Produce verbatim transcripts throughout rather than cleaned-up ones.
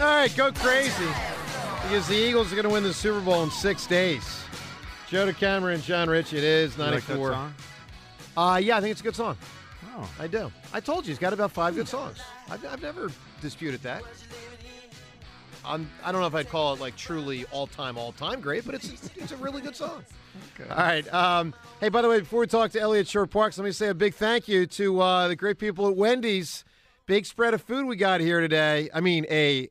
All right, go crazy, because the Eagles are going to win the Super Bowl in six days. Joe DeCamera and John Ritchie, it is ninety-four. You like that song? Uh, yeah, I think it's a good song. Oh. I do. I told you, he's got about five good songs. I've, I've never disputed that. I'm, I don't know if I'd call it, like, truly all-time, all-time great, but it's it's a really good song. Okay. All right. Um, hey, by the way, before we talk to Eliot Shorr-Parks, let me say a big thank you to uh, the great people at Wendy's. Big spread of food we got here today. I mean, a...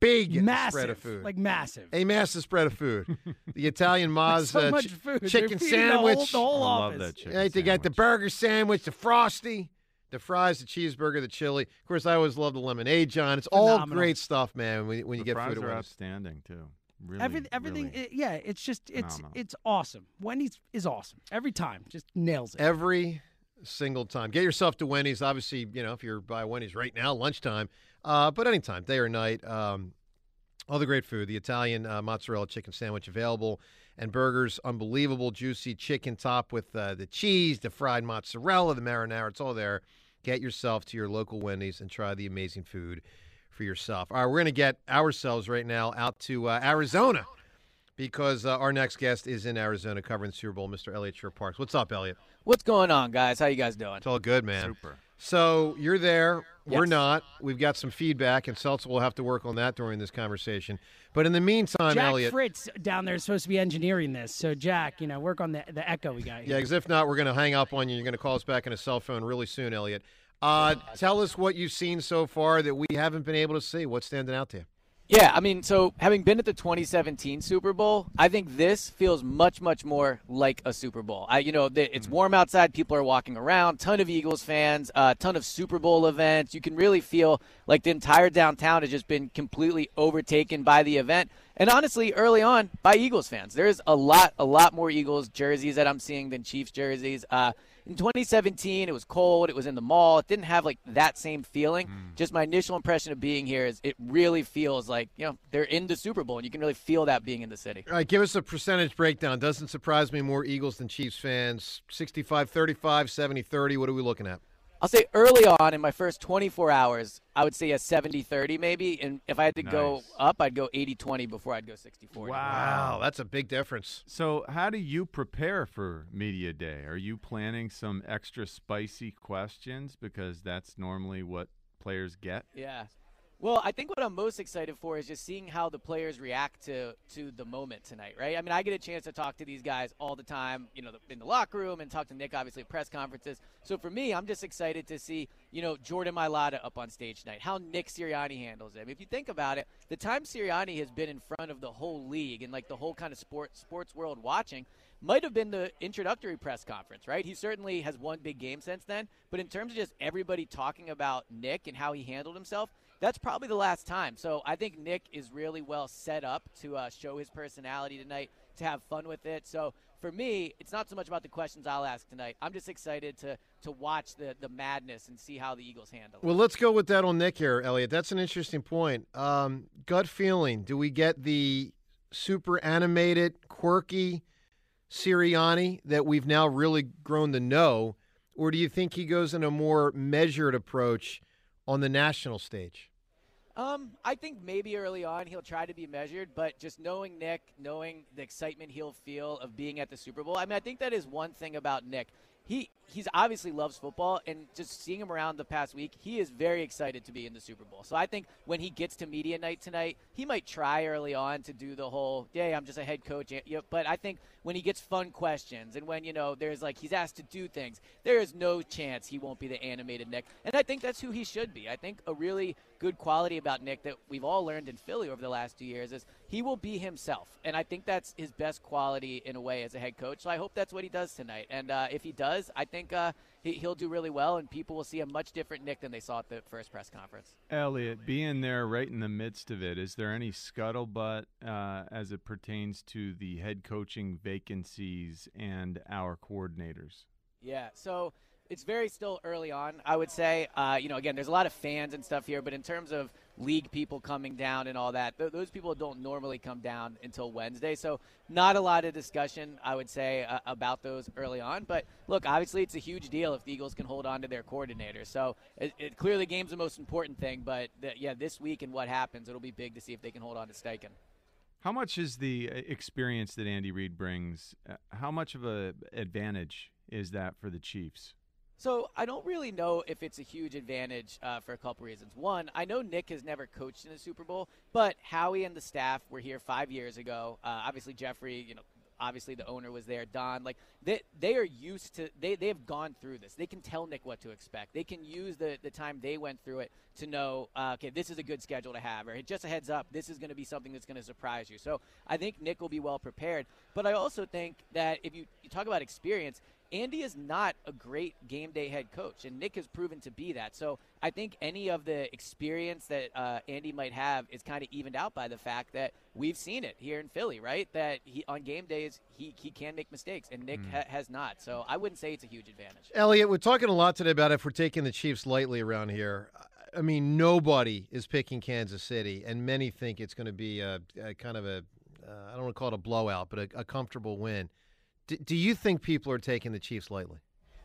Big massive, spread of food. Like massive. A massive spread of food. The Italian Mazza so much food. Chicken sandwich. The whole, the whole I office. Love that chicken right, they sandwich. Got the burger sandwich, the Frosty, the fries, the cheeseburger, the chili. Of course, I always love the lemonade, John. It's all Phenomenal. Great stuff, man, when, when you the get fries food. Fries are outstanding, too. Really, Every, everything, really it, yeah, it's just, it's phenomenal. It's awesome. Wendy's is awesome. Every time, just nails it. Every single time. Get yourself to Wendy's. Obviously, you know, if you're by Wendy's right now, lunchtime. Uh, but anytime, day or night, um, all the great food. The Italian uh, mozzarella chicken sandwich available, and burgers, unbelievable, juicy chicken top with uh, the cheese, the fried mozzarella, the marinara. It's all there. Get yourself to your local Wendy's and try the amazing food for yourself. All right, we're going to get ourselves right now out to uh, Arizona, because uh, our next guest is in Arizona covering the Super Bowl, Mister Eliot Shorr-Parks. What's up, Eliot? What's going on, guys? How you guys doing? It's all good, man. Super. So you're there. We're yes. not. We've got some feedback, and Seltzer will have to work on that during this conversation. But in the meantime, Jack Eliot. Jack Fritz down there is supposed to be engineering this. So, Jack, you know, work on the, the echo we got here. Yeah, because if not, we're going to hang up on you. You're going to call us back on a cell phone really soon, Eliot. Uh, tell us what you've seen so far that we haven't been able to see. What's standing out to you? Yeah, I mean, so having been at the twenty seventeen Super Bowl, I think this feels much, much more like a Super Bowl. I, you know, it's warm outside. People are walking around. Ton of Eagles fans, a uh, ton of Super Bowl events. You can really feel like the entire downtown has just been completely overtaken by the event. And honestly, early on, by Eagles fans. There is a lot, a lot more Eagles jerseys that I'm seeing than Chiefs jerseys. Uh, in twenty seventeen, it was cold. It was in the mall. It didn't have, like, that same feeling. Mm. Just my initial impression of being here is it really feels like, you know, they're in the Super Bowl, and you can really feel that being in the city. All right, give us a percentage breakdown. Doesn't surprise me more Eagles than Chiefs fans. sixty-five thirty-five, seventy thirty, what are we looking at? I'll say early on in my first twenty-four hours, I would say a seventy thirty maybe. And if I had to nice. go up, I'd go eighty twenty before I'd go sixty forty. Wow, that's a big difference. So how do you prepare for Media Day? Are you planning some extra spicy questions? Because that's normally what players get. Yeah. Well, I think what I'm most excited for is just seeing how the players react to, to the moment tonight, right? I mean, I get a chance to talk to these guys all the time, you know, in the locker room, and talk to Nick, obviously, at press conferences. So for me, I'm just excited to see, you know, Jordan Mailata up on stage tonight, how Nick Sirianni handles it. I mean, if you think about it, the time Sirianni has been in front of the whole league and, like, the whole kind of sport, sports world watching might have been the introductory press conference, right? He certainly has won big games since then. But in terms of just everybody talking about Nick and how he handled himself, that's probably the last time. So I think Nick is really well set up to uh, show his personality tonight, to have fun with it. So for me, it's not so much about the questions I'll ask tonight. I'm just excited to to watch the, the madness and see how the Eagles handle it. Well, let's go with that on Nick here, Eliot. That's an interesting point. Um, gut feeling, do we get the super animated, quirky Sirianni that we've now really grown to know, or do you think he goes in a more measured approach on the national stage? Um, I think maybe early on he'll try to be measured, but just knowing Nick, knowing the excitement he'll feel of being at the Super Bowl, I mean, I think that is one thing about Nick. He he's obviously loves football, and just seeing him around the past week, he is very excited to be in the Super Bowl. So I think when he gets to media night tonight, he might try early on to do the whole, yeah, I'm just a head coach. But I think when he gets fun questions and when, you know, there's like he's asked to do things, there is no chance he won't be the animated Nick. And I think that's who he should be. I think a really good quality about Nick that we've all learned in Philly over the last two years is he will be himself. And I think that's his best quality in a way as a head coach. So I hope that's what he does tonight. And uh, if he does, I think uh, he, he'll do really well, and people will see a much different Nick than they saw at the first press conference. Eliot, being there right in the midst of it, is there any scuttlebutt uh, as it pertains to the head coaching vacancies and our coordinators? Yeah, so it's very still early on, I would say. Uh, you know, again, there's a lot of fans and stuff here, but in terms of league people coming down and all that, th- those people don't normally come down until Wednesday. So not a lot of discussion, I would say, uh, about those early on. But, look, obviously it's a huge deal if the Eagles can hold on to their coordinator. So it, it, clearly game's the most important thing. But, th- yeah, this week and what happens, it'll be big to see if they can hold on to Steichen. How much is the experience that Andy Reid brings, uh, how much of a advantage is that for the Chiefs? So I don't really know if it's a huge advantage uh, for a couple reasons. One, I know Nick has never coached in the Super Bowl, but Howie and the staff were here five years ago. Uh, obviously, Jeffrey, you know, obviously the owner was there. Don, like they they are used to they, they have gone through this. They can tell Nick what to expect. They can use the, the time they went through it to know, uh, okay, this is a good schedule to have, or just a heads up, this is going to be something that's going to surprise you. So I think Nick will be well prepared. But I also think that if you, you talk about experience, Andy is not a great game day head coach, and Nick has proven to be that. So I think any of the experience that uh, Andy might have is kind of evened out by the fact that we've seen it here in Philly, right? That he, on game days, he, he can make mistakes, and Nick mm. ha- has not. So I wouldn't say it's a huge advantage. Eliot, we're talking a lot today about if we're taking the Chiefs lightly around here. I mean, nobody is picking Kansas City, and many think it's going to be a, a kind of a, uh, I don't want to call it a blowout, but a, a comfortable win. Do you think people are taking the Chiefs lightly?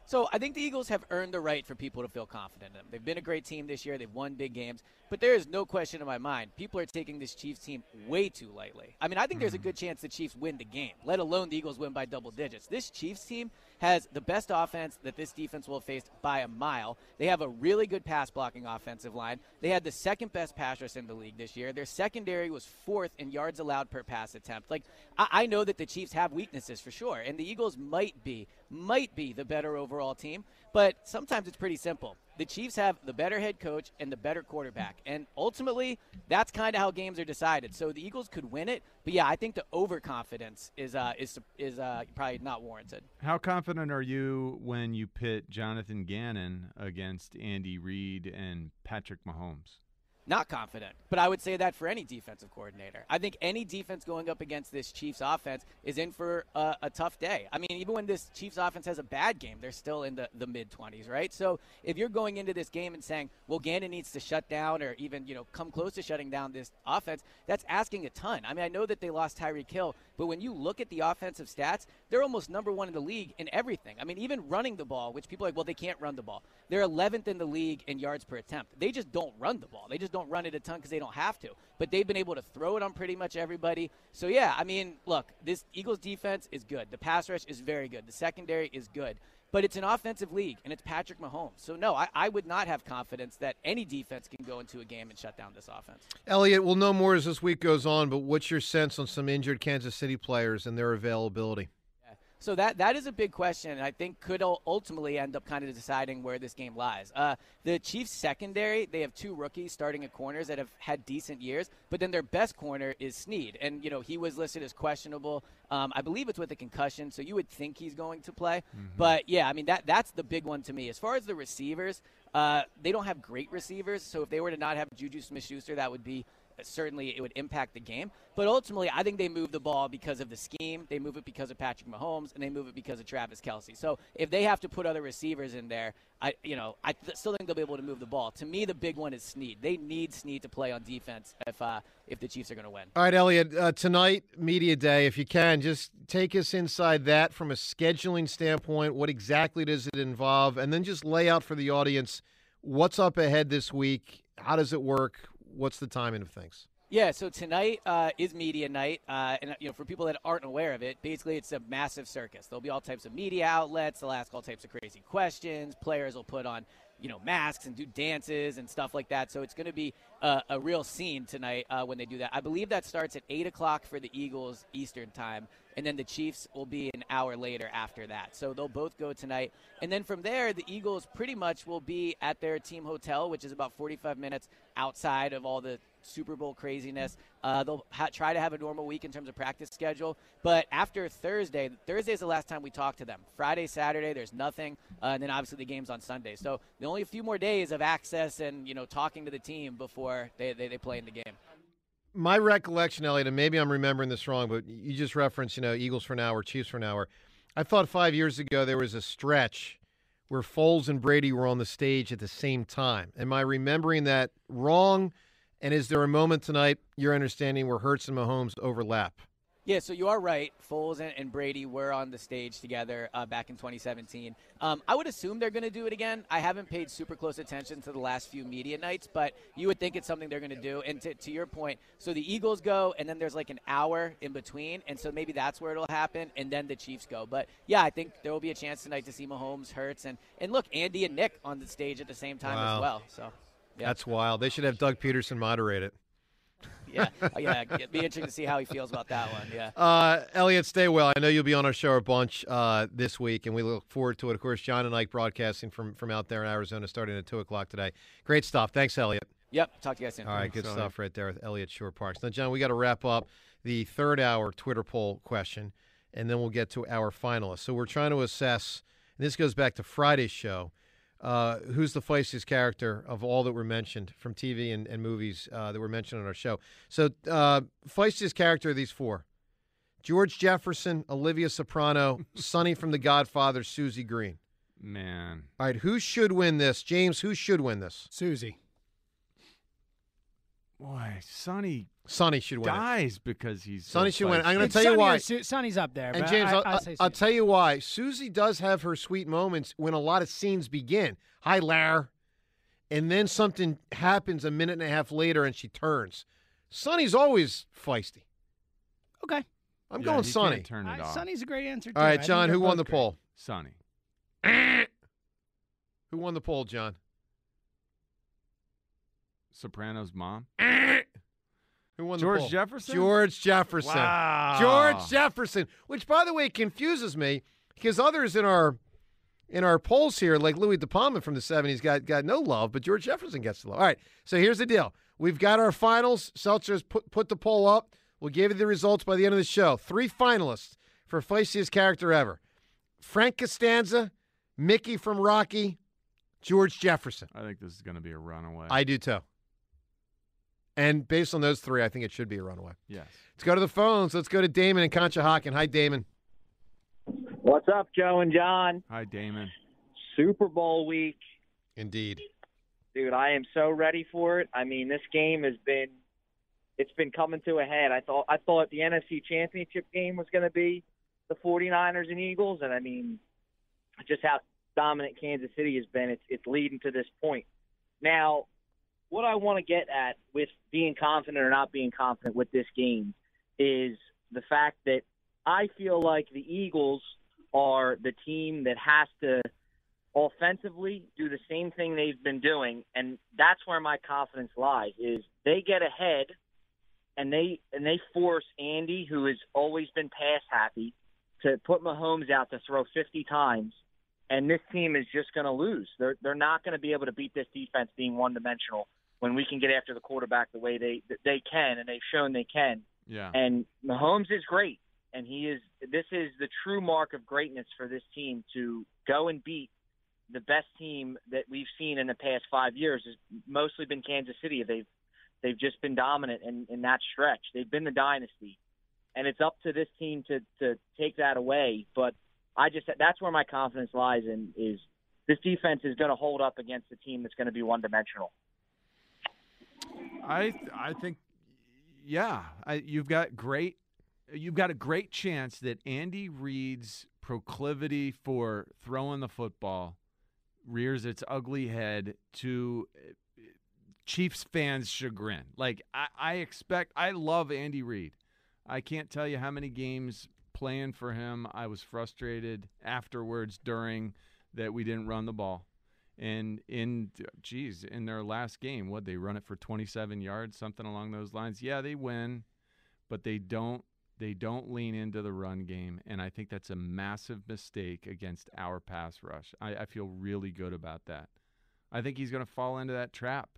So I think the Eagles have earned the right for people to feel confident in them. They've been a great team this year. They've won big games. But there is no question in my mind, people are taking this Chiefs team way too lightly. I mean, I think there's a good chance the Chiefs win the game, let alone the Eagles win by double digits. This Chiefs team has the best offense that this defense will have faced by a mile. They have a really good pass-blocking offensive line. They had the second-best pass rush in the league this year. Their secondary was fourth in yards allowed per pass attempt. Like, I, I know that the Chiefs have weaknesses for sure, and the Eagles might be, might be the better overall team, but sometimes it's pretty simple. The Chiefs have the better head coach and the better quarterback, and ultimately that's kind of how games are decided. So the Eagles could win it, but yeah, I think the overconfidence is uh, is is uh, probably not warranted. How confident are you when you pit Jonathan Gannon against Andy Reid and Patrick Mahomes? Not confident, but I would say that for any defensive coordinator. I think any defense going up against this Chiefs offense is in for a, a tough day. I mean, even when this Chiefs offense has a bad game, they're still in the, the mid-twenties, right? So if you're going into this game and saying, well, Gannon needs to shut down or even, you know, come close to shutting down this offense, that's asking a ton. I mean, I know that they lost Tyreek Hill, but when you look at the offensive stats, they're almost number one in the league in everything. I mean, even running the ball, which people are like, well, they can't run the ball. They're eleventh in the league in yards per attempt. They just don't run the ball. They just don't run it a ton because they don't have to, but they've been able to throw it on pretty much everybody. So yeah, I mean, look, this Eagles defense is good. The pass rush is very good. The secondary is good, but it's an offensive league and it's Patrick Mahomes. So no, I, I would not have confidence that any defense can go into a game and shut down this offense. Eliot, we'll know more as this week goes on, but what's your sense on some injured Kansas City players and their availability? So that that is a big question, and I think could ultimately end up kind of deciding where this game lies. Uh, the Chiefs' secondary, they have two rookies starting at corners that have had decent years, but then their best corner is Sneed. And, you know, he was listed as questionable. Um, I believe it's with a concussion, so you would think he's going to play. Mm-hmm. But, yeah, I mean, that that's the big one to me. As far as the receivers, uh, they don't have great receivers, so if they were to not have Juju Smith-Schuster, that would be – certainly it would impact the game. But ultimately, I think they move the ball because of the scheme. They move it because of Patrick Mahomes, and they move it because of Travis Kelce. So if they have to put other receivers in there, I you know, I th- still think they'll be able to move the ball. To me, the big one is Sneed. They need Sneed to play on defense if uh, if the Chiefs are going to win. All right, Eliot, uh, tonight, media day, if you can, just take us inside that from a scheduling standpoint. What exactly does it involve? And then just lay out for the audience what's up ahead this week. How does it work? what's the timing of things? Yeah, so tonight uh, is media night, uh, and you know, for people that aren't aware of it, basically it's a massive circus. There'll be all types of media outlets. They'll ask all types of crazy questions. Players will put on, you know, masks and do dances and stuff like that. So it's going to be uh, a real scene tonight uh, when they do that. I believe that starts at eight o'clock for the Eagles Eastern time, and then the Chiefs will be an hour later after that. So they'll both go tonight, and then from there, the Eagles pretty much will be at their team hotel, which is about forty-five minutes outside of all the Super Bowl craziness. Uh, they'll ha- try to have a normal week in terms of practice schedule. But after Thursday, Thursday is the last time we talk to them. Friday, Saturday, there's nothing. Uh, and then obviously the game's on Sunday. So the only a few more days of access and, you know, talking to the team before they, they, they play in the game. My recollection, Eliot, and maybe I'm remembering this wrong, but you just referenced, you know, Eagles for an hour, Chiefs for an hour. I thought five years ago there was a stretch where Foles and Brady were on the stage at the same time. Am I remembering that wrong? And is there a moment tonight, your understanding, where Hurts and Mahomes overlap? Yeah, so you are right. Foles and, and Brady were on the stage together uh, back in twenty seventeen. Um, I would assume they're going to do it again. I haven't paid super close attention to the last few media nights, but you would think it's something they're going to do. And to, to your point, so the Eagles go, and then there's like an hour in between, and so maybe that's where it'll happen, and then the Chiefs go. But, yeah, I think there will be a chance tonight to see Mahomes, Hurts, and, and look, Andy and Nick on the stage at the same time wow. as well. So. Yeah. That's wild. They should have Doug Peterson moderate it. Yeah, yeah. It'd be interesting to see how he feels about that one, yeah. Uh, Eliot, stay well. I know you'll be on our show a bunch uh, this week, and we look forward to it. Of course, John and Ike broadcasting from, from out there in Arizona starting at two o'clock today. Great stuff. Thanks, Eliot. Yep, talk to you guys soon. All right, good Sorry. stuff right there with Eliot Shorr-Parks. Now, John, we got to wrap up the third hour Twitter poll question, and then we'll get to our finalists. So we're trying to assess, and this goes back to Friday's show, Uh, who's the feistiest character of all that were mentioned from T V and, and movies uh, that were mentioned on our show? So uh, feistiest character of these four: George Jefferson, Olivia Soprano, Sonny from The Godfather, Susie Green. Man. All right, who should win this? James, who should win this? Susie. Boy, Sonny. Sonny should win. Dies it. because he's Sonny so should feisty. win. I'm going to tell Sonny you why. Su- Sonny's up there. And James, I, I'll, I'll, I'll tell you why. Susie does have her sweet moments when a lot of scenes begin. Hi, Lar. And then something happens a minute and a half later, and she turns. Sonny's always feisty. Okay, I'm yeah, going Sonny. Turn it I, off. Sonny's a great answer too. All right, John, who won the great. poll? Sonny. Who won the poll, John? Soprano's mom. Who won George the poll? Jefferson? George Jefferson. Wow. George Jefferson, which, by the way, confuses me because others in our in our polls here, like Louis DePalma from the seventies, got, got no love, but George Jefferson gets the love. All right, so here's the deal. We've got our finals. Seltzer's put, put the poll up. We'll give you the results by the end of the show. Three finalists for feistiest character ever. Frank Costanza, Mickey from Rocky, George Jefferson. I think this is going to be a runaway. I do, too. And based on those three, I think it should be a runaway. Yes. Let's go to the phones. Let's go to Damon and Conshohocken. Hi, Damon. What's up, Joe and John? Hi, Damon. Super Bowl week. Indeed. Dude, I am so ready for it. I mean, this game has been it's been coming to a head. I thought I thought the N F C Championship game was going to be the forty-niners and Eagles, and I mean, just how dominant Kansas City has been, it's it's leading to this point. Now, what I want to get at with being confident or not being confident with this game is the fact that I feel like the Eagles are the team that has to offensively do the same thing they've been doing, and that's where my confidence lies, is they get ahead and they and they force Andy, who has always been pass happy, to put Mahomes out to throw fifty times. And this team is just going to lose. They're they're not going to be able to beat this defense being one-dimensional when we can get after the quarterback the way they they can, and they've shown they can. Yeah. And Mahomes is great, and he is. This is the true mark of greatness for this team to go and beat the best team that we've seen in the past five years. Has mostly been Kansas City. They've they've just been dominant in, in that stretch. They've been the dynasty, and it's up to this team to to take that away. But I just that's where my confidence lies in is this defense is going to hold up against a team that's going to be one-dimensional. I I think yeah, I, you've got great you've got a great chance that Andy Reid's proclivity for throwing the football rears its ugly head to Chiefs fans' chagrin. Like, I, I expect – I love Andy Reid. I can't tell you how many games playing for him I was frustrated afterwards during that we didn't run the ball. And, in geez, in their last game, what, they run it for twenty-seven yards, something along those lines? Yeah, they win, but they don't. They don't lean into the run game, and I think that's a massive mistake against our pass rush. I, I feel really good about that. I think he's going to fall into that trap.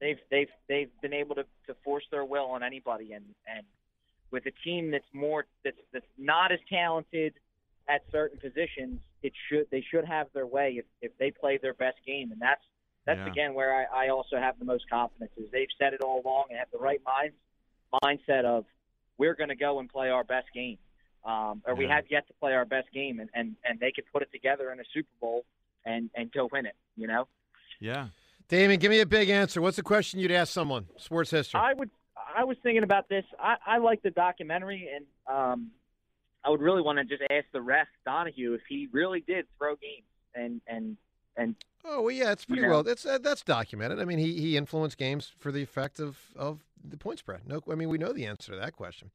They've they've they've been able to, to force their will on anybody, and, and with a team that's more that's that's not as talented at certain positions, it should they should have their way if, if they play their best game, and that's that's yeah. again where I, I also have the most confidence is they've said it all along and have the right mind mindset of. We're going to go and play our best game, um, or yeah. we have yet to play our best game, and, and, and they could put it together in a Super Bowl and, and go win it, you know? Yeah. Damon, give me a big answer. What's the question you'd ask someone? Sports history. I would. I was thinking about this. I, I like the documentary, and um, I would really want to just ask the ref, Donahue, if he really did throw games and and and. Oh, well, yeah, it's pretty you know. well. That's uh, that's documented. I mean, he he influenced games for the effect of, of the point spread. No, I mean, we know the answer to that question.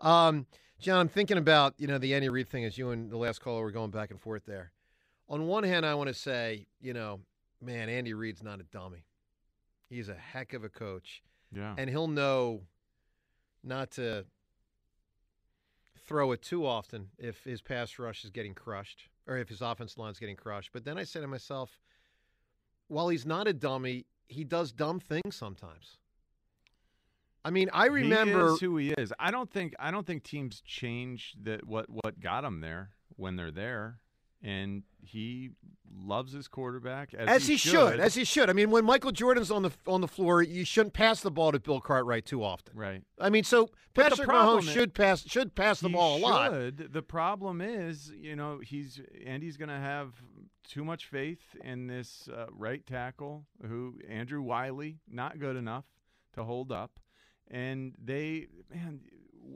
Um, John, I'm thinking about, you know, the Andy Reid thing as you and the last caller were going back and forth there. On one hand, I want to say, you know, man, Andy Reid's not a dummy. He's a heck of a coach. Yeah. And he'll know not to throw it too often if his pass rush is getting crushed or if his offensive line is getting crushed. But then I say to myself, while he's not a dummy, he does dumb things sometimes. I mean, I remember he is who he is. I don't think I don't think teams change that what, what got him there when they're there, and he loves his quarterback as, as he, he should. should. As he should. I mean, when Michael Jordan's on the on the floor, you shouldn't pass the ball to Bill Cartwright too often. Right. I mean, so but Patrick Mahomes should pass should pass the ball a lot. Should. The problem is, you know, he's Andy's going to have too much faith in this uh, right tackle, who Andrew Wylie, not good enough to hold up. And they, man,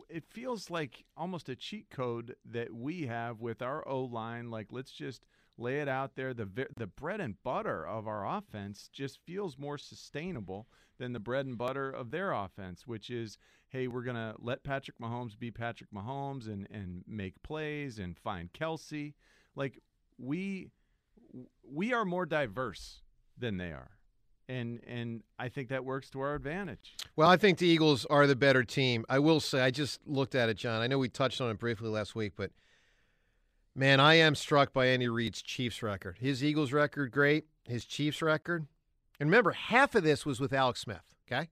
it feels like almost a cheat code that we have with our O-line. Like, let's just lay it out there. The the bread and butter of our offense just feels more sustainable than the bread and butter of their offense, which is, hey, we're going to let Patrick Mahomes be Patrick Mahomes and, and make plays and find Kelce. Like, we we are more diverse than they are. And and I think that works to our advantage. Well, I think the Eagles are the better team. I will say, I just looked at it, John. I know we touched on it briefly last week, but, man, I am struck by Andy Reid's Chiefs record. His Eagles record, great. His Chiefs record. And remember, half of this was with Alex Smith, okay?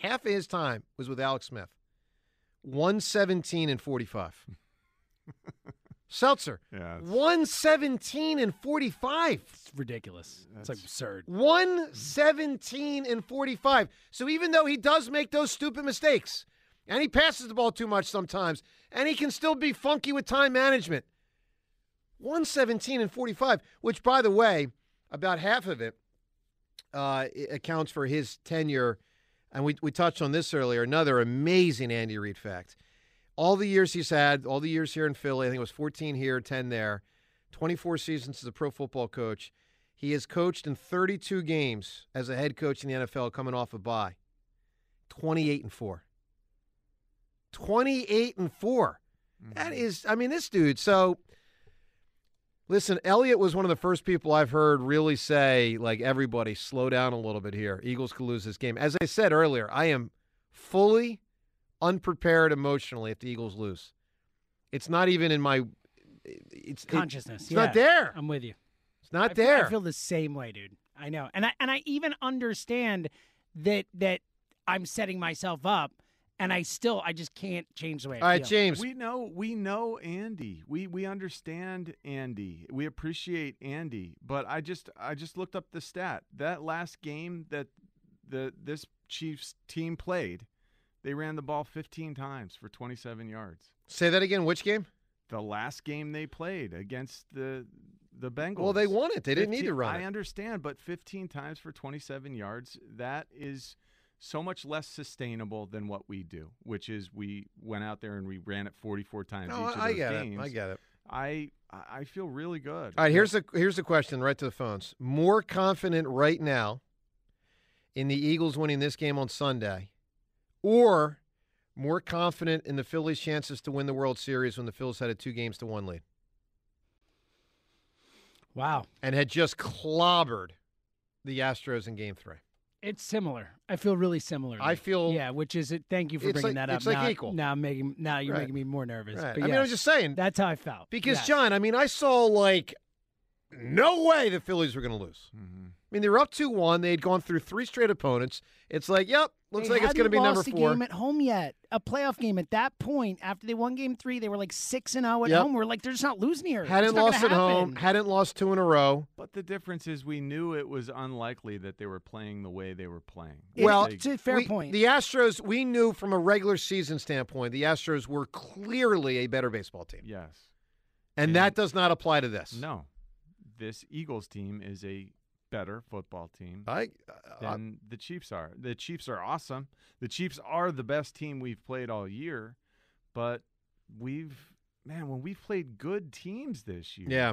Half of his time was with Alex Smith. one seventeen and forty-five. Seltzer, yeah, it's... one seventeen and forty-five. It's ridiculous. That's it's absurd. one seventeen and forty-five. So even though he does make those stupid mistakes, and he passes the ball too much sometimes, and he can still be funky with time management, one seventeen and forty-five, which, by the way, about half of it, uh, it accounts for his tenure. And we, we touched on this earlier, another amazing Andy Reid fact. All the years he's had, all the years here in Philly, I think it was fourteen here, ten there, twenty-four seasons as a pro football coach. He has coached in thirty-two games as a head coach in the N F L coming off a bye. twenty-eight and four. twenty-eight and four. Mm-hmm. That is, I mean, this dude. So, listen, Eliot was one of the first people I've heard really say, like, everybody, slow down a little bit here. Eagles could lose this game. As I said earlier, I am fully unprepared emotionally if the Eagles lose. It's not even in my it's consciousness. It, it's yeah. not there. I'm with you. It's not I there. Feel, I feel the same way, dude. I know. And I and I even understand that that I'm setting myself up, and I still I just can't change the way I feel. All right, James. We know we know Andy. We we understand Andy. We appreciate Andy, but I just I just looked up the stat. That last game that the this Chiefs team played, they ran the ball fifteen times for twenty-seven yards. Say that again. Which game? The last game they played against the the Bengals. Well, they won it. They didn't fifteen, need to run I it. I understand, but fifteen times for twenty-seven yards, that is so much less sustainable than what we do, which is we went out there and we ran it forty-four times no, each of I those get games. It. I get it. I I feel really good. All right, here's the, here's the question right to the phones. More confident right now in the Eagles winning this game on Sunday, or more confident in the Phillies' chances to win the World Series when the Phillies had a two games to one lead? Wow. And had just clobbered the Astros in game three. It's similar. I feel really similar. I feel. Yeah, which is it. Thank you for bringing like, that up. It's like now, equal. Now, I'm making, now you're right. making me more nervous. Right. But I yeah, mean, I was just saying. That's how I felt. Because, yes. John, I mean, I saw, like, no way the Phillies were going to lose. Mm-hmm. I mean, they were up two one. They had gone through three straight opponents. It's like, yep, looks they like it's going to be number four. They hadn't lost a game at home yet, a playoff game at that point. After they won game three, they were like six and oh at yep. home. We're like, they're just not losing here. Hadn't lost at happen. home. Hadn't lost two in a row. But the difference is we knew it was unlikely that they were playing the way they were playing. It, well, it's a fair we, point. The Astros, we knew from a regular season standpoint, the Astros were clearly a better baseball team. Yes. And, and that does not apply to this. No. This Eagles team is a better football team I, uh, than the Chiefs are. The Chiefs are awesome. The Chiefs are the best team we've played all year. But we've – man, when we've played good teams this year, yeah.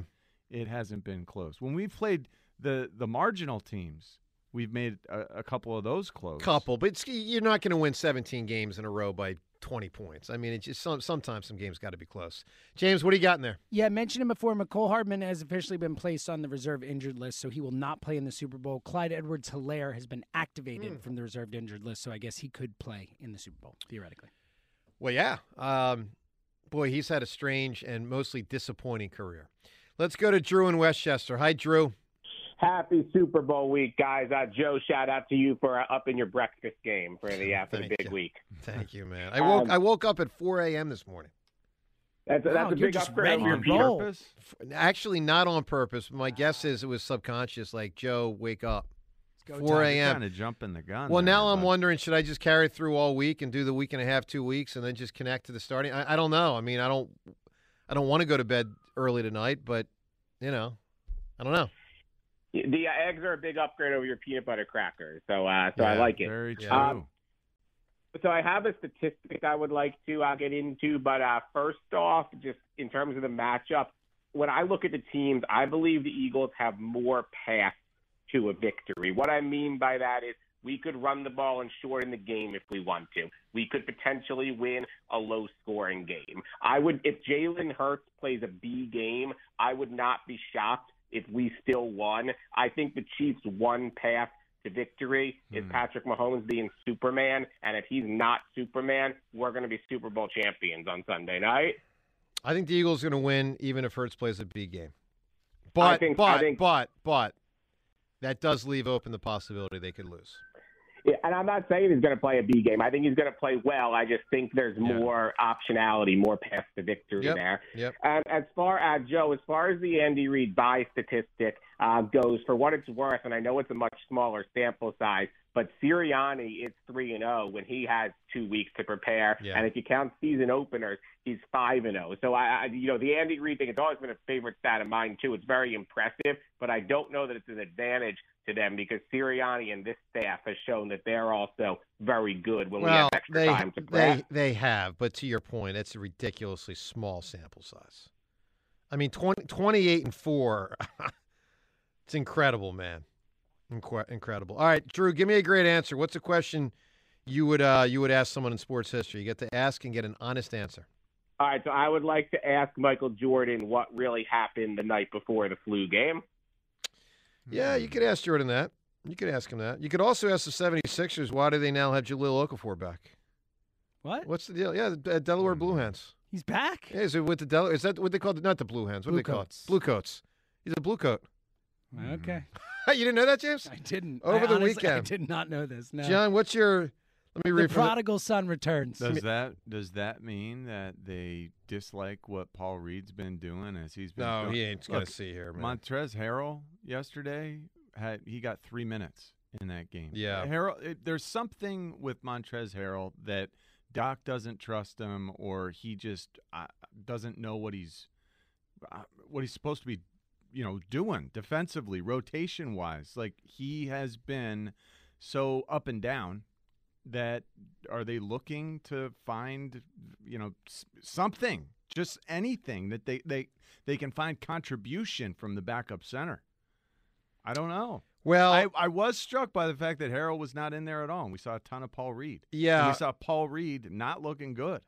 it hasn't been close. When we've played the, the marginal teams, we've made a, a couple of those close. Couple. But it's, you're not going to win seventeen games in a row by – twenty points. I mean, it's just some, sometimes some games got to be close. James, what do you got in there? Yeah, I mentioned him before. McCole Hardman has officially been placed on the reserve injured list, so he will not play in the Super Bowl. Clyde Edwards-Helaire has been activated mm. from the reserved injured list, so I guess he could play in the Super Bowl, theoretically. Well, yeah. Um, boy, he's had a strange and mostly disappointing career. Let's go to Drew in Westchester. Hi, Drew. Happy Super Bowl week, guys. Uh, Joe, shout out to you for uh, upping your breakfast game for the after the big you. week. Thank you, man. I woke um, I woke up at four a.m. this morning. That's, wow, that's a big upgrade on purpose. Actually, not on purpose. My wow. guess is it was subconscious. Like, Joe, wake up. four a.m. Kind of jumping the gun. Well, there, now but... I'm wondering, should I just carry it through all week and do the week and a half, two weeks, and then just connect to the starting? I, I don't know. I mean, I don't. I don't want to go to bed early tonight, but you know, I don't know. The uh, eggs are a big upgrade over your peanut butter crackers, so uh, so yeah, I like it. Very true. Um, so I have a statistic I would like to uh, get into, but uh, first off, just in terms of the matchup, when I look at the teams, I believe the Eagles have more paths to a victory. What I mean by that is we could run the ball and shorten the game if we want to. We could potentially win a low-scoring game. I would, if Jalen Hurts plays a B game, I would not be shocked if we still won. I think the Chiefs' one path to victory is mm. Patrick Mahomes being Superman, and if he's not Superman, we're going to be Super Bowl champions on Sunday night. I think the Eagles are going to win even if Hurts plays a B game. But, I think, but, I think, but, but, that does leave open the possibility they could lose. Yeah, and I'm not saying he's going to play a B game. I think he's going to play well. I just think there's yeah. more optionality, more path to victory yep. there. Yep. Um, as far as, Joe, as far as the Andy Reid bye statistic uh, goes, for what it's worth, and I know it's a much smaller sample size, but Sirianni is three and oh when he has two weeks to prepare. Yeah. And if you count season openers, he's five and oh. So, I, I, you know, the Andy Reid thing has always been a favorite stat of mine, too. It's very impressive, but I don't know that it's an advantage to them because Sirianni and this staff has shown that they're also very good when well, we have extra they, time to prepare. They, they have, but to your point, it's a ridiculously small sample size. I mean, twenty, twenty-eight and four, it's incredible, man. Incredible. All right, Drew, give me a great answer. What's a question you would uh, you would ask someone in sports history? You get to ask and get an honest answer. All right, so I would like to ask Michael Jordan what really happened the night before the flu game. Yeah, you could ask Jordan that. You could ask him that. You could also ask the seventy-sixers, why do they now have Jahlil Okafor back? What? What's the deal? Yeah, the uh, Delaware Blue Hens. He's back? Yeah, is it with the Delaware? Is that what they call it? Not the Blue Hens. What blue do they coats. call it? Blue Coats. He's a Blue Coat. Okay. You didn't know that, James? I didn't. Over I the honestly, weekend. I did not know this. No. John, what's your – let me read. The prodigal the... son returns. Does that does that mean that they dislike what Paul Reed's been doing as he's been – No, he ain't going to see here, man. Montrez Harrell yesterday, had he got three minutes in that game. Yeah. Harrell, it, there's something with Montrez Harrell that Doc doesn't trust him or he just uh, doesn't know what he's uh, what he's supposed to be doing. You know, doing defensively, rotation wise, like he has been so up and down that are they looking to find, you know, something, just anything that they, they, they can find contribution from the backup center. I don't know. Well, I, I was struck by the fact that Harrell was not in there at all. We saw a ton of Paul Reed. Yeah. And we saw Paul Reed not looking good.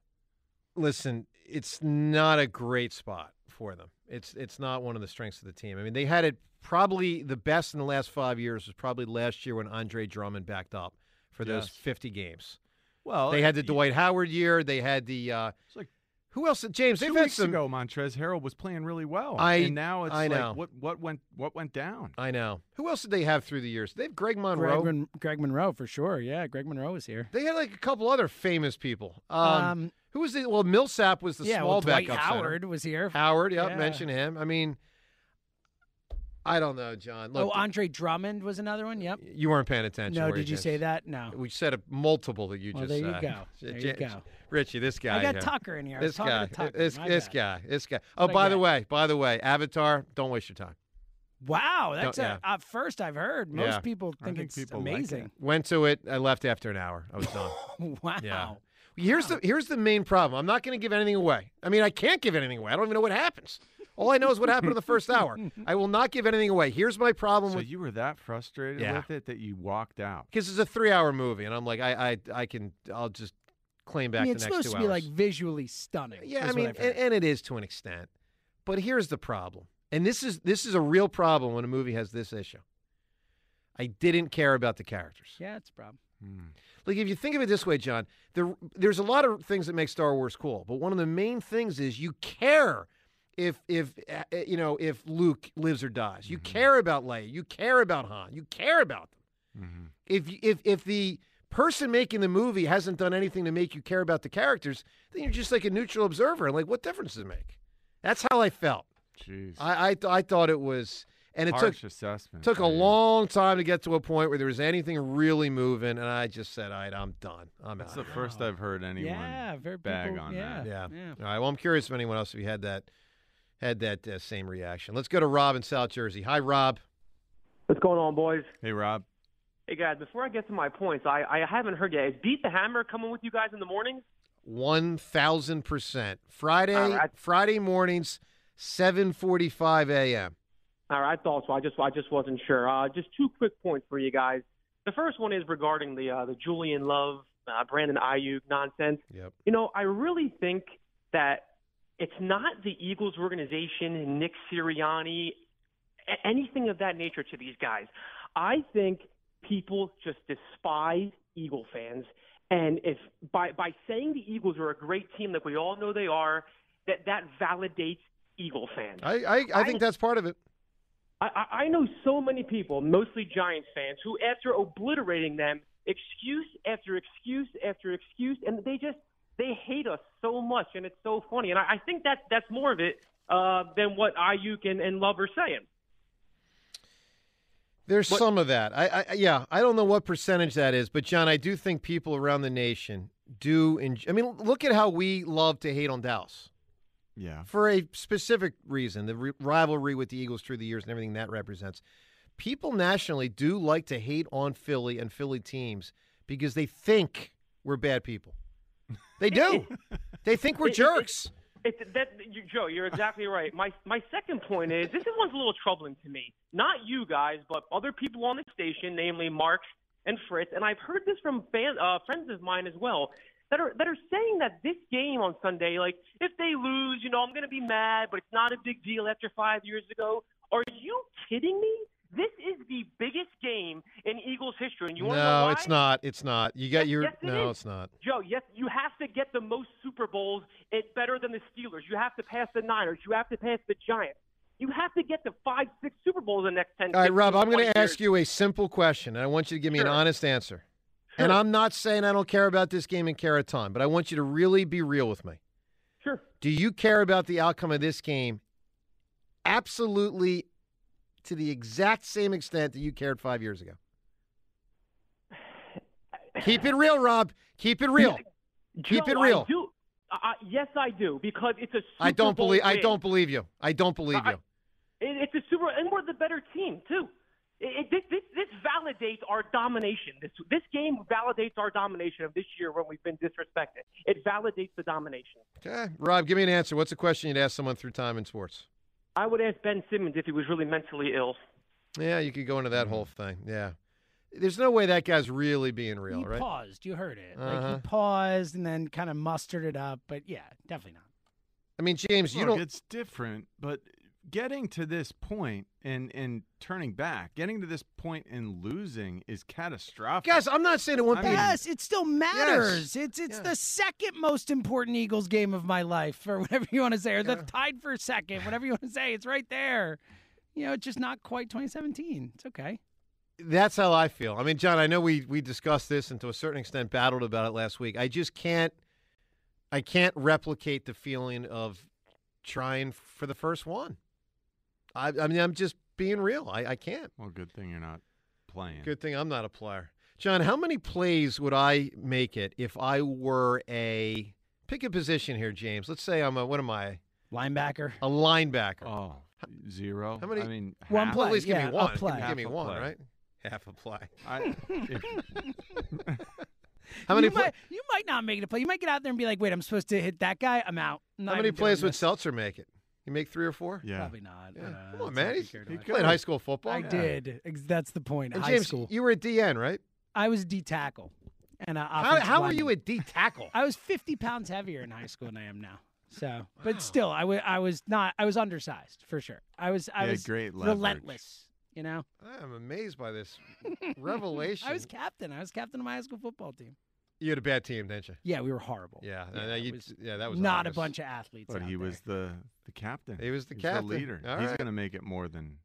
Listen, it's not a great spot for them. It's it's not one of the strengths of the team. I mean, they had it probably the best in the last five years was probably last year when Andre Drummond backed up for those yes. fifty games. Well, they had the Dwight Howard year. They had the uh, – like who else? James, two weeks some, ago, Montrez Harrell was playing really well. I, and now it's I like know. What, what went what went down? I know. Who else did they have through the years? They have Greg Monroe. Greg, Greg Monroe, for sure. Yeah, Greg Monroe was here. They had like a couple other famous people. Um, um, who was the – well, Millsap was the yeah, small well, backup Dwight Howard center. was here. Howard, yep, yeah. mention him. I mean – I don't know, John. Look, oh, Andre Drummond was another one. Yep. You weren't paying attention. No, did you, you say that? No. We said a multiple that you well, just said. There you go. There you go. Richie, this guy. I got here. Tucker in here. I this was guy. To Tucker. This, this guy. This guy. Oh, by the way, by the way, Avatar, don't waste your time. Wow, that's yeah. a, a first I've heard. Most yeah. people think, think it's people amazing. Like it. Went to it. I left after an hour. I was done. Wow. Yeah. Here's wow. the here's the main problem. I'm not going to give anything away. I mean, I can't give anything away. I don't even know what happens. All I know is what happened in the first hour. I will not give anything away. Here's my problem. So with, you were that frustrated yeah. with it that you walked out? Because it's a three-hour movie, and I'm like, I, I, I can, I'll just claim back I mean, the next two hours. It's supposed to be like visually stunning. Yeah, I mean, and, and it is to an extent. But here's the problem, and this is this is a real problem when a movie has this issue. I didn't care about the characters. Yeah, it's a problem. Hmm. Like if you think of it this way, John, there, there's a lot of things that make Star Wars cool, but one of the main things is you care. If if uh, you know if Luke lives or dies, mm-hmm. you care about Leia, you care about Han, you care about them. Mm-hmm. If if if the person making the movie hasn't done anything to make you care about the characters, then you're just like a neutral observer. And like, what difference does it make? That's how I felt. Jeez, I I, th- I thought it was, and it Harsh took assessment, took man. a long time to get to a point where there was anything really moving, and I just said, all right, I'm done. I'm That's out. That's the first I've heard anyone yeah, very bag people, on yeah, that. Yeah. yeah. All right. Well, I'm curious if anyone else if you had that. Had that uh, same reaction. Let's go to Rob in South Jersey. Hi, Rob. What's going on, boys? Hey, Rob. Hey, guys. Before I get to my points, I, I haven't heard yet. Is Beat the Hammer coming with you guys in the morning? One thousand percent. Friday, right. Friday mornings, seven forty-five a m. All right, I thought so. I just, I just wasn't sure. Uh, just two quick points for you guys. The first one is regarding the uh, the Julian Love, uh, Brandon Ayuk nonsense. Yep. You know, I really think that. It's not the Eagles organization, Nick Sirianni, anything of that nature to these guys. I think people just despise Eagle fans. And if by, by saying the Eagles are a great team like we all know they are, that, that validates Eagle fans. I, I, I think I, that's part of it. I, I know so many people, mostly Giants fans, who after obliterating them, excuse after excuse after excuse, and they just – they hate us so much, and it's so funny. And I, I think that that's more of it uh, than what Ayuk and, and Love are saying. There's but, some of that. I, I Yeah, I don't know what percentage that is, but, John, I do think people around the nation do enjoy, I mean, look at how we love to hate on Dallas. Yeah. For a specific reason, the re- rivalry with the Eagles through the years and everything that represents. People nationally do like to hate on Philly and Philly teams because they think we're bad people. They do. They think we're jerks. It, it, it, that, you, Joe, you're exactly right. My my second point is, this one's a little troubling to me. Not you guys, but other people on the station, namely Mark and Fritz, and I've heard this from fan, uh, friends of mine as well, that are that are saying that this game on Sunday, like, if they lose, you know, I'm going to be mad, but it's not a big deal after five years ago. Are you kidding me? This is the biggest game in Eagles history. And you want no, to know why? It's not. It's not. You got yes, your yes, it no, is. It's not. Joe, yes, you have to get the most Super Bowls. It's better than the Steelers. You have to pass the Niners. You have to pass the Giants. You have to get to five, six Super Bowls in the next ten. All right, Rob, I'm going to ask you a simple question, and I want you to give me sure. an honest answer. Sure. And I'm not saying I don't care about this game and care a ton, but I want you to really be real with me. Sure. Do you care about the outcome of this game? Absolutely. To the exact same extent that you cared five years ago. Keep it real, Rob. Keep it real. Keep Joe, it real. I do. Uh, yes, I do because it's a. Super I don't Bowl believe. Win. I don't believe you. I don't believe uh, you. It, it's a Super, and we're the better team too. It, it, this, this validates our domination. This this game validates our domination of this year when we've been disrespected. It validates the domination. Okay, Rob, give me an answer. What's a question you'd ask someone through time in sports? I would ask Ben Simmons if he was really mentally ill. Yeah, you could go into that mm-hmm. whole thing. Yeah. There's no way that guy's really being real, he right? He paused. You heard it. Uh-huh. Like he paused and then kind of mustered it up. But, yeah, definitely not. I mean, James, Look, you don't – it's different, but getting to this point and, and turning back, getting to this point and losing is catastrophic. Guys, I'm not saying it won't be – Yes, it still matters. Yes. It's it's yeah. the second most important Eagles game of my life, or whatever you want to say, or yeah. the tied for second, whatever you want to say. It's right there. You know, it's just not quite twenty seventeen. It's okay. That's how I feel. I mean, John, I know we we discussed this and to a certain extent battled about it last week. I just can't I can't replicate the feeling of trying for the first one. I, I mean, I'm just being real. I, I can't. Well, good thing you're not playing. Good thing I'm not a player. John, how many plays would I make it if I were a – pick a position here, James. Let's say I'm a – what am I? Linebacker. A linebacker. Oh, zero. How many? I mean, one play. At least give yeah, me one. Give me, give me one, play. Right? Half a play. I, if, how many? You, play- might, you might not make it a play. You might get out there and be like, "Wait, I'm supposed to hit that guy. I'm out." I'm how many plays would this. Seltzer make it? You make three or four? Yeah, probably not. Yeah. Uh, Come on, man. He, he played high school football. I yeah. did. That's the point. And high James, school. You were a D N, right? I was D tackle. And uh, how how were you a D tackle? I was fifty pounds heavier in high school than I am now. So, wow. But still, I, w- I was not. I was undersized for sure. I was. I yeah, was great relentless. You know, I'm amazed by this revelation. I was captain. I was captain of my high school football team. You had a bad team, didn't you? Yeah, we were horrible. Yeah, yeah, you, was yeah that was not obvious. A bunch of athletes. But out he there. Was the the captain. He was the he captain. Was the leader. All He's right. going to make it more than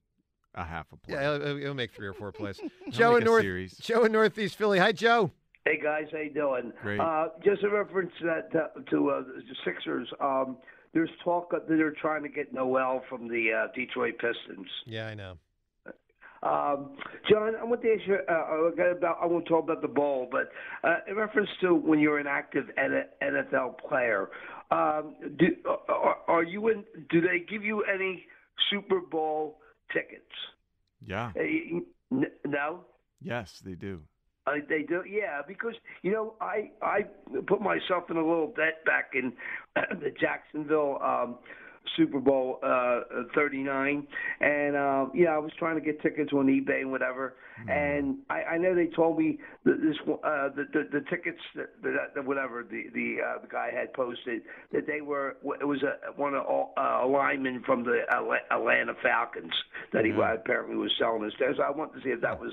a half a play. Yeah, he'll, he'll make three or four plays. Joe in North. Joe in Northeast Philly. Hi, Joe. Hey guys, how you doing? Great. Uh, just a reference that to, to uh, the Sixers. Um, there's talk that they're trying to get Noel from the uh, Detroit Pistons. Yeah, I know. Um, John, I want to ask you, uh, about, I won't talk about the bowl, but uh, in reference to when you're an active N F L player, um, do, are, are you in, do they give you any Super Bowl tickets? Yeah. Uh, no? Yes, they do. Uh, they do, yeah, because, you know, I, I put myself in a little debt back in the Jacksonville um Super Bowl uh, thirty-nine, and uh, yeah, I was trying to get tickets on eBay and whatever, mm-hmm. and I, I know they told me that this uh, the, the the tickets that, that whatever the the, uh, the guy had posted that they were it was a one of all, uh, a lineman from the Atlanta Falcons that mm-hmm. he apparently was selling us there. So I wanted to see if that was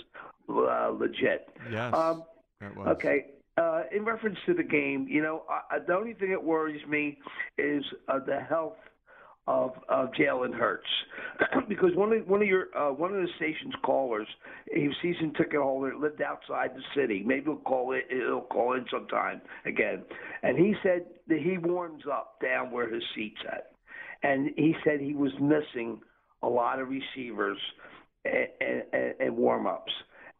uh, legit. Yes, um, that was okay. Uh, in reference to the game, you know, I, the only thing that worries me is uh, the health. Of, of Jalen Hurts, because one of one of your uh, one of the station's callers, a season ticket holder, lived outside the city. Maybe he'll call it. He'll call in sometime again. And he said that he warms up down where his seat's at, and he said he was missing a lot of receivers and, and, and warm ups.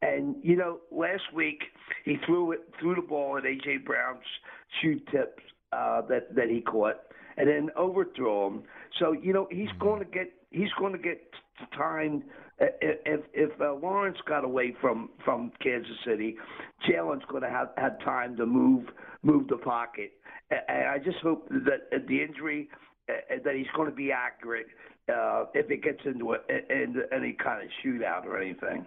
And you know, last week he threw it threw the ball at A J Brown's shoe tips uh, that that he caught. And then overthrow him. So you know he's mm-hmm. going to get he's going to get time. If if uh, Lawrence got away from, from Kansas City, Jalen's going to have, have time to move move the pocket. And I just hope that the injury uh, that he's going to be accurate uh, if it gets into, a, into any kind of shootout or anything.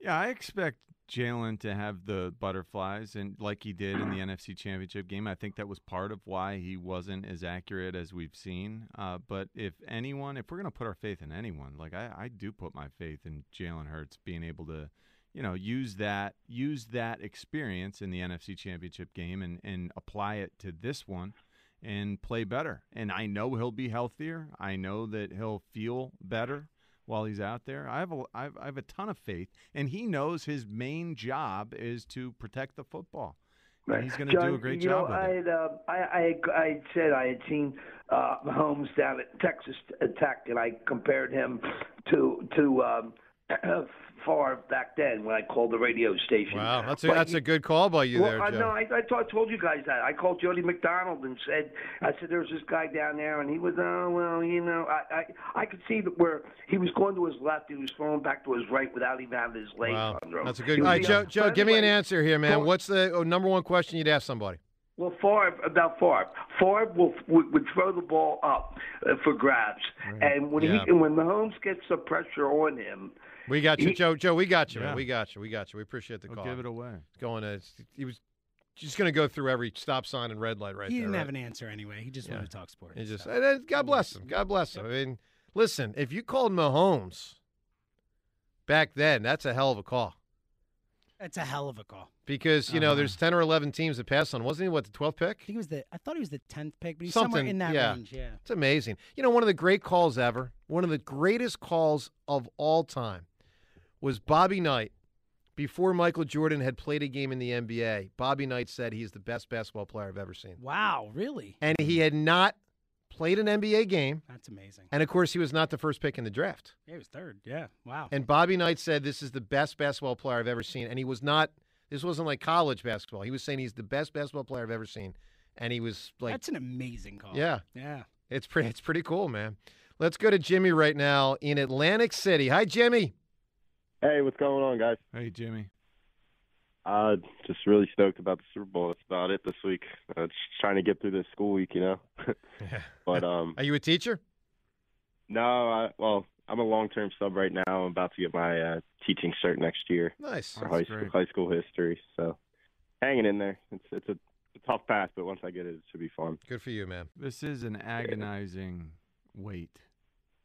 Yeah, I expect Jalen to have the butterflies, and like he did in the N F C Championship game. I think that was part of why he wasn't as accurate as we've seen. Uh, but if anyone, if we're going to put our faith in anyone, like I, I do put my faith in Jalen Hurts being able to, you know, use that use that experience in the N F C Championship game and, and apply it to this one and play better. And I know he'll be healthier. I know that he'll feel better while he's out there. I have a, I have, I have a ton of faith, and he knows his main job is to protect the football. Right. And he's going to do a great you job. Know, I, had, uh, I I I said I had seen uh, Mahomes down at Texas Tech, and I compared him to to um, Favre back then when I called the radio station. Wow, that's a, that's he, a good call by you well, there, Joe. Uh, no, I, I, told, I told you guys that. I called Jody McDonald and said, I said, there's this guy down there, and he was, oh, well, you know, I I, I could see that where he was going to his left, he was throwing back to his right without even having his legs wow. under him. That's a good call. All right, Joe, Joe anyway, give me an answer here, man. What's the oh, number one question you'd ask somebody? Well, Favre, about Favre, Favre will, would throw the ball up for grabs. Right. And when yeah. he and when Mahomes gets the pressure on him. We got you, he, Joe. Joe, we got you, yeah. man. We got you. We got you. We appreciate the I'll call. Give it away. It's going to, he was just going to go through every stop sign and red light right he there. He didn't right? have an answer anyway. He just yeah. wanted to talk sports. He just, so. and God bless him. God bless him. I mean, listen, if you called Mahomes back then, that's a hell of a call. That's a hell of a call. Because, you know, uh-huh. there's ten or eleven teams that passed on. Wasn't he, what, the twelfth pick? I think he was the, I thought he was the tenth pick, but he's Something, somewhere in that yeah. range, yeah. It's amazing. You know, one of the great calls ever, one of the greatest calls of all time was Bobby Knight. Before Michael Jordan had played a game in the N B A, Bobby Knight said he's the best basketball player I've ever seen. Wow, really? And he had not played an N B A game. That's amazing. And, of course, he was not the first pick in the draft. Yeah, he was third, yeah. Wow. And Bobby Knight said this is the best basketball player I've ever seen, and he was not – this wasn't like college basketball. He was saying he's the best basketball player I've ever seen, and he was like, "That's an amazing call." Yeah, yeah, it's pretty. It's pretty cool, man. Let's go to Jimmy right now in Atlantic City. Hi, Jimmy. Hey, what's going on, guys? Hey, Jimmy. Uh, just really stoked about the Super Bowl. That's about it this week. Uh, just trying to get through this school week, you know. yeah. But um, are you a teacher? No, I, well. I'm a long-term sub right now. I'm about to get my uh, teaching cert next year. Nice. For high school, high school history. So hanging in there. It's it's a, a tough path, but once I get it, it should be fun. Good for you, man. This is an agonizing yeah. wait,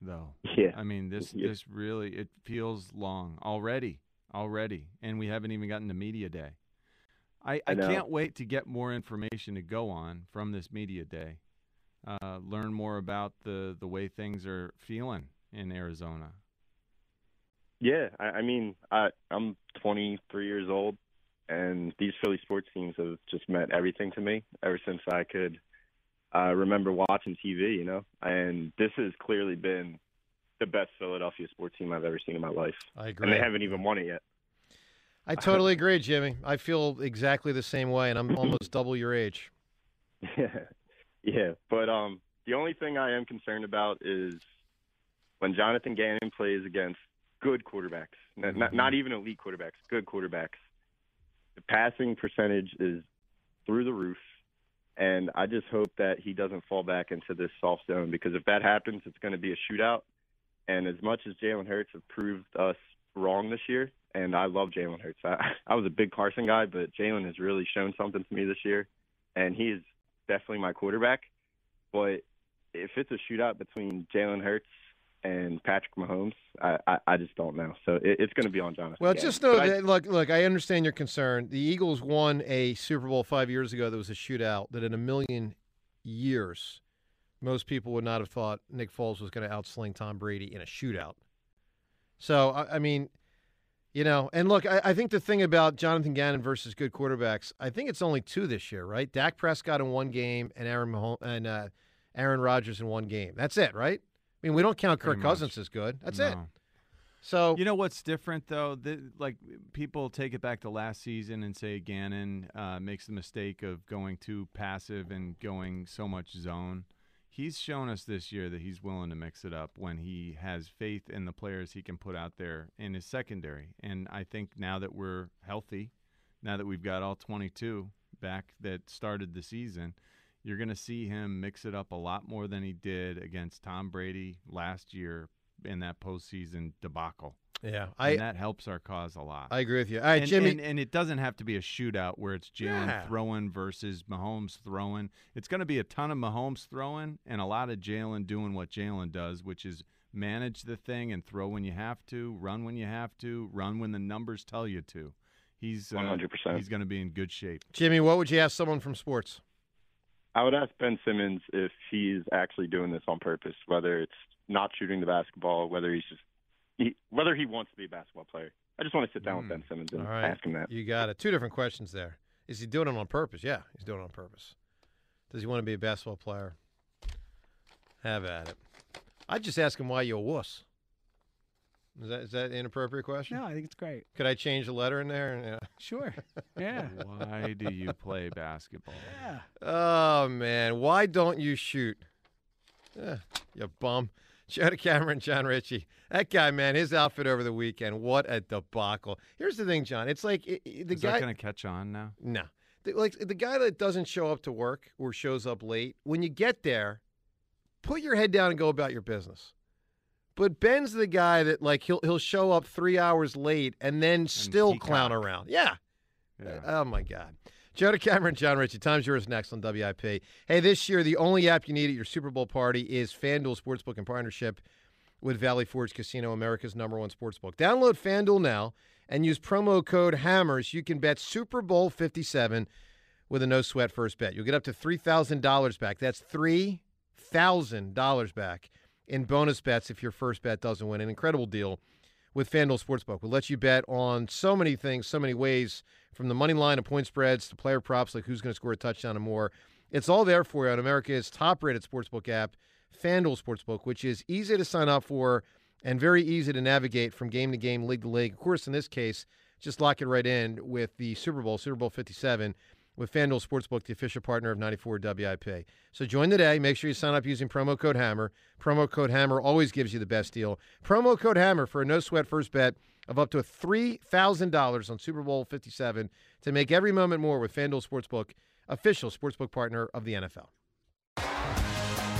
though. Yeah. I mean, this yeah. this really, it feels long already, already. And we haven't even gotten to media day. I, I, I can't wait to get more information to go on from this media day. Uh, learn more about the, the way things are feeling in Arizona. Yeah, I, I mean, I, I'm twenty-three years old, and these Philly sports teams have just meant everything to me ever since I could uh, remember watching T V, you know? And this has clearly been the best Philadelphia sports team I've ever seen in my life. I agree. And they haven't even won it yet. I totally agree, Jimmy. I feel exactly the same way, and I'm almost double your age. Yeah, yeah. But um, the only thing I am concerned about is when Jonathan Gannon plays against good quarterbacks, not, not even elite quarterbacks, good quarterbacks, the passing percentage is through the roof. And I just hope that he doesn't fall back into this soft zone, because if that happens, it's going to be a shootout. And as much as Jalen Hurts have proved us wrong this year, and I love Jalen Hurts. I, I was a big Carson guy, but Jalen has really shown something to me this year. And he is definitely my quarterback. But if it's a shootout between Jalen Hurts and Patrick Mahomes, I, I, I just don't know. So it, it's going to be on Jonathan. Well, Gannon. Just know but that, I, look, look, I understand your concern. The Eagles won a Super Bowl five years ago that was a shootout that in a million years, most people would not have thought Nick Foles was going to outsling Tom Brady in a shootout. So, I, I mean, you know, and look, I, I think the thing about Jonathan Gannon versus good quarterbacks, I think it's only two this year, right? Dak Prescott in one game and Aaron Mahomes, and uh, Aaron Rodgers in one game. That's it, right? I mean, we don't count Kirk Cousins as good. That's no. it. So you know what's different, though? The, like, people take it back to last season and say Gannon uh, makes the mistake of going too passive and going so much zone. He's shown us this year that he's willing to mix it up when he has faith in the players he can put out there in his secondary. And I think now that we're healthy, now that we've got all twenty-two back that started the season, you're going to see him mix it up a lot more than he did against Tom Brady last year in that postseason debacle. Yeah. I, and that helps our cause a lot. I agree with you. All right, and, Jimmy. And, and it doesn't have to be a shootout where it's Jalen yeah. throwing versus Mahomes throwing. It's going to be a ton of Mahomes throwing and a lot of Jalen doing what Jalen does, which is manage the thing and throw when you have to, run when you have to, run when the numbers tell you to. He's uh, one hundred percent. He's going to be in good shape. Jimmy, what would you ask someone from sports? I would ask Ben Simmons if he's actually doing this on purpose, whether it's not shooting the basketball, whether he's just he, whether he wants to be a basketball player. I just want to sit down mm. with Ben Simmons and right. ask him that. You got it. Two different questions there. Is he doing it on purpose? Yeah, he's doing it on purpose. Does he want to be a basketball player? Have at it. I'd just ask him why you're a wuss. Is that is that an inappropriate question? No, I think it's great. Could I change the letter in there? Yeah. Sure. Yeah. Why do you play basketball? Yeah. Oh, man. Why don't you shoot? Yeah, you bum. Shout out to Cameron John Ritchie. That guy, man, his outfit over the weekend, what a debacle. Here's the thing, John. It's like it, it, the is guy. Is that going to catch on now? No. like the guy that doesn't show up to work or shows up late, when you get there, put your head down and go about your business. But Ben's the guy that, like, he'll he'll show up three hours late and then and still peacock. clown around. Yeah. yeah. Oh, my God. Joe Cameron, John Ritchie. Time's yours next on W I P. Hey, this year, the only app you need at your Super Bowl party is FanDuel Sportsbook in partnership with Valley Forge Casino, America's number one sportsbook. Download FanDuel now and use promo code HAMMERS. You can bet Super Bowl fifty-seven with a no-sweat first bet. You'll get up to three thousand dollars back. That's three thousand dollars back in bonus bets if your first bet doesn't win. An incredible deal with FanDuel Sportsbook. We'll let you bet on so many things, so many ways, from the money line to point spreads to player props like who's going to score a touchdown and more. It's all there for you on America's top-rated sportsbook app, FanDuel Sportsbook, which is easy to sign up for and very easy to navigate from game to game, league to league. Of course, in this case, just lock it right in with the Super Bowl, Super Bowl fifty-seven, with FanDuel Sportsbook, the official partner of ninety-four W I P. So join today. Make sure you sign up using promo code HAMMER. Promo code HAMMER always gives you the best deal. Promo code HAMMER for a no-sweat first bet of up to three thousand dollars on Super Bowl fifty-seven to make every moment more with FanDuel Sportsbook, official sportsbook partner of the N F L.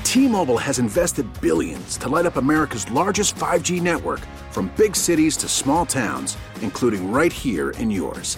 T-Mobile has invested billions to light up America's largest five G network, from big cities to small towns, including right here in yours.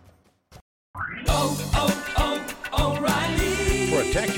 Protect